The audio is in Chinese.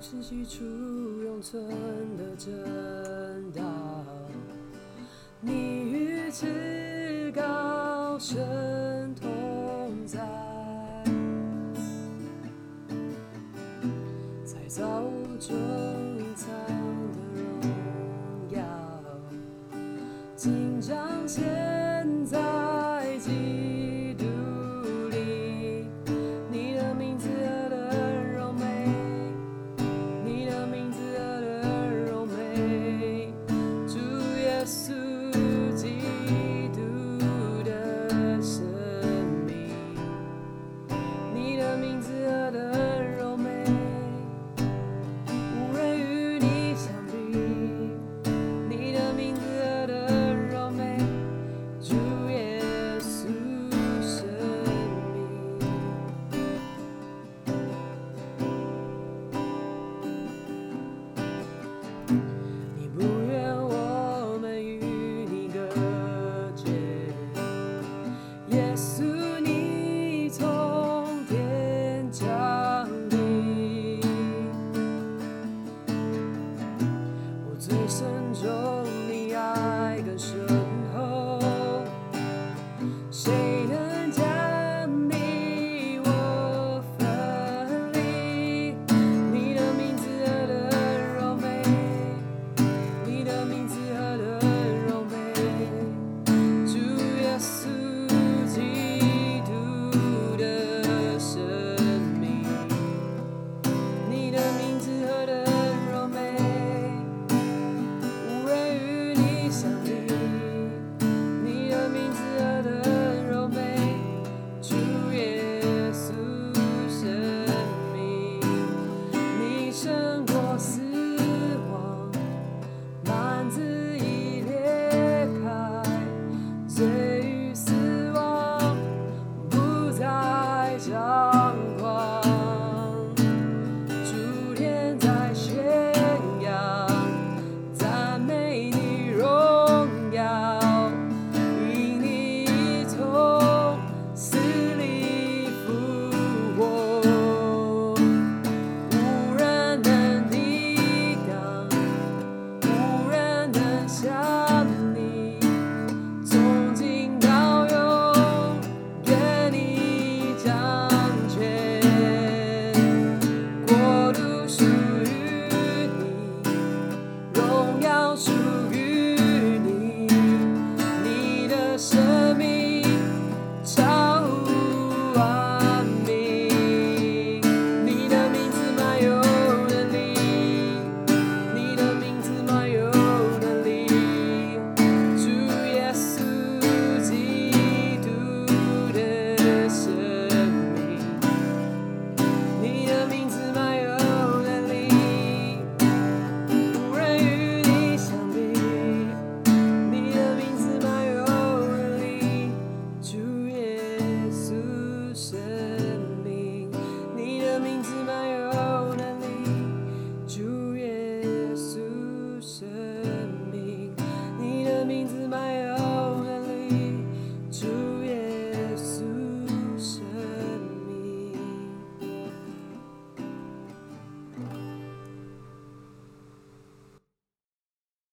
是起初永存的真道，你与至高神同在，在造物中隐藏的荣耀，今彰显在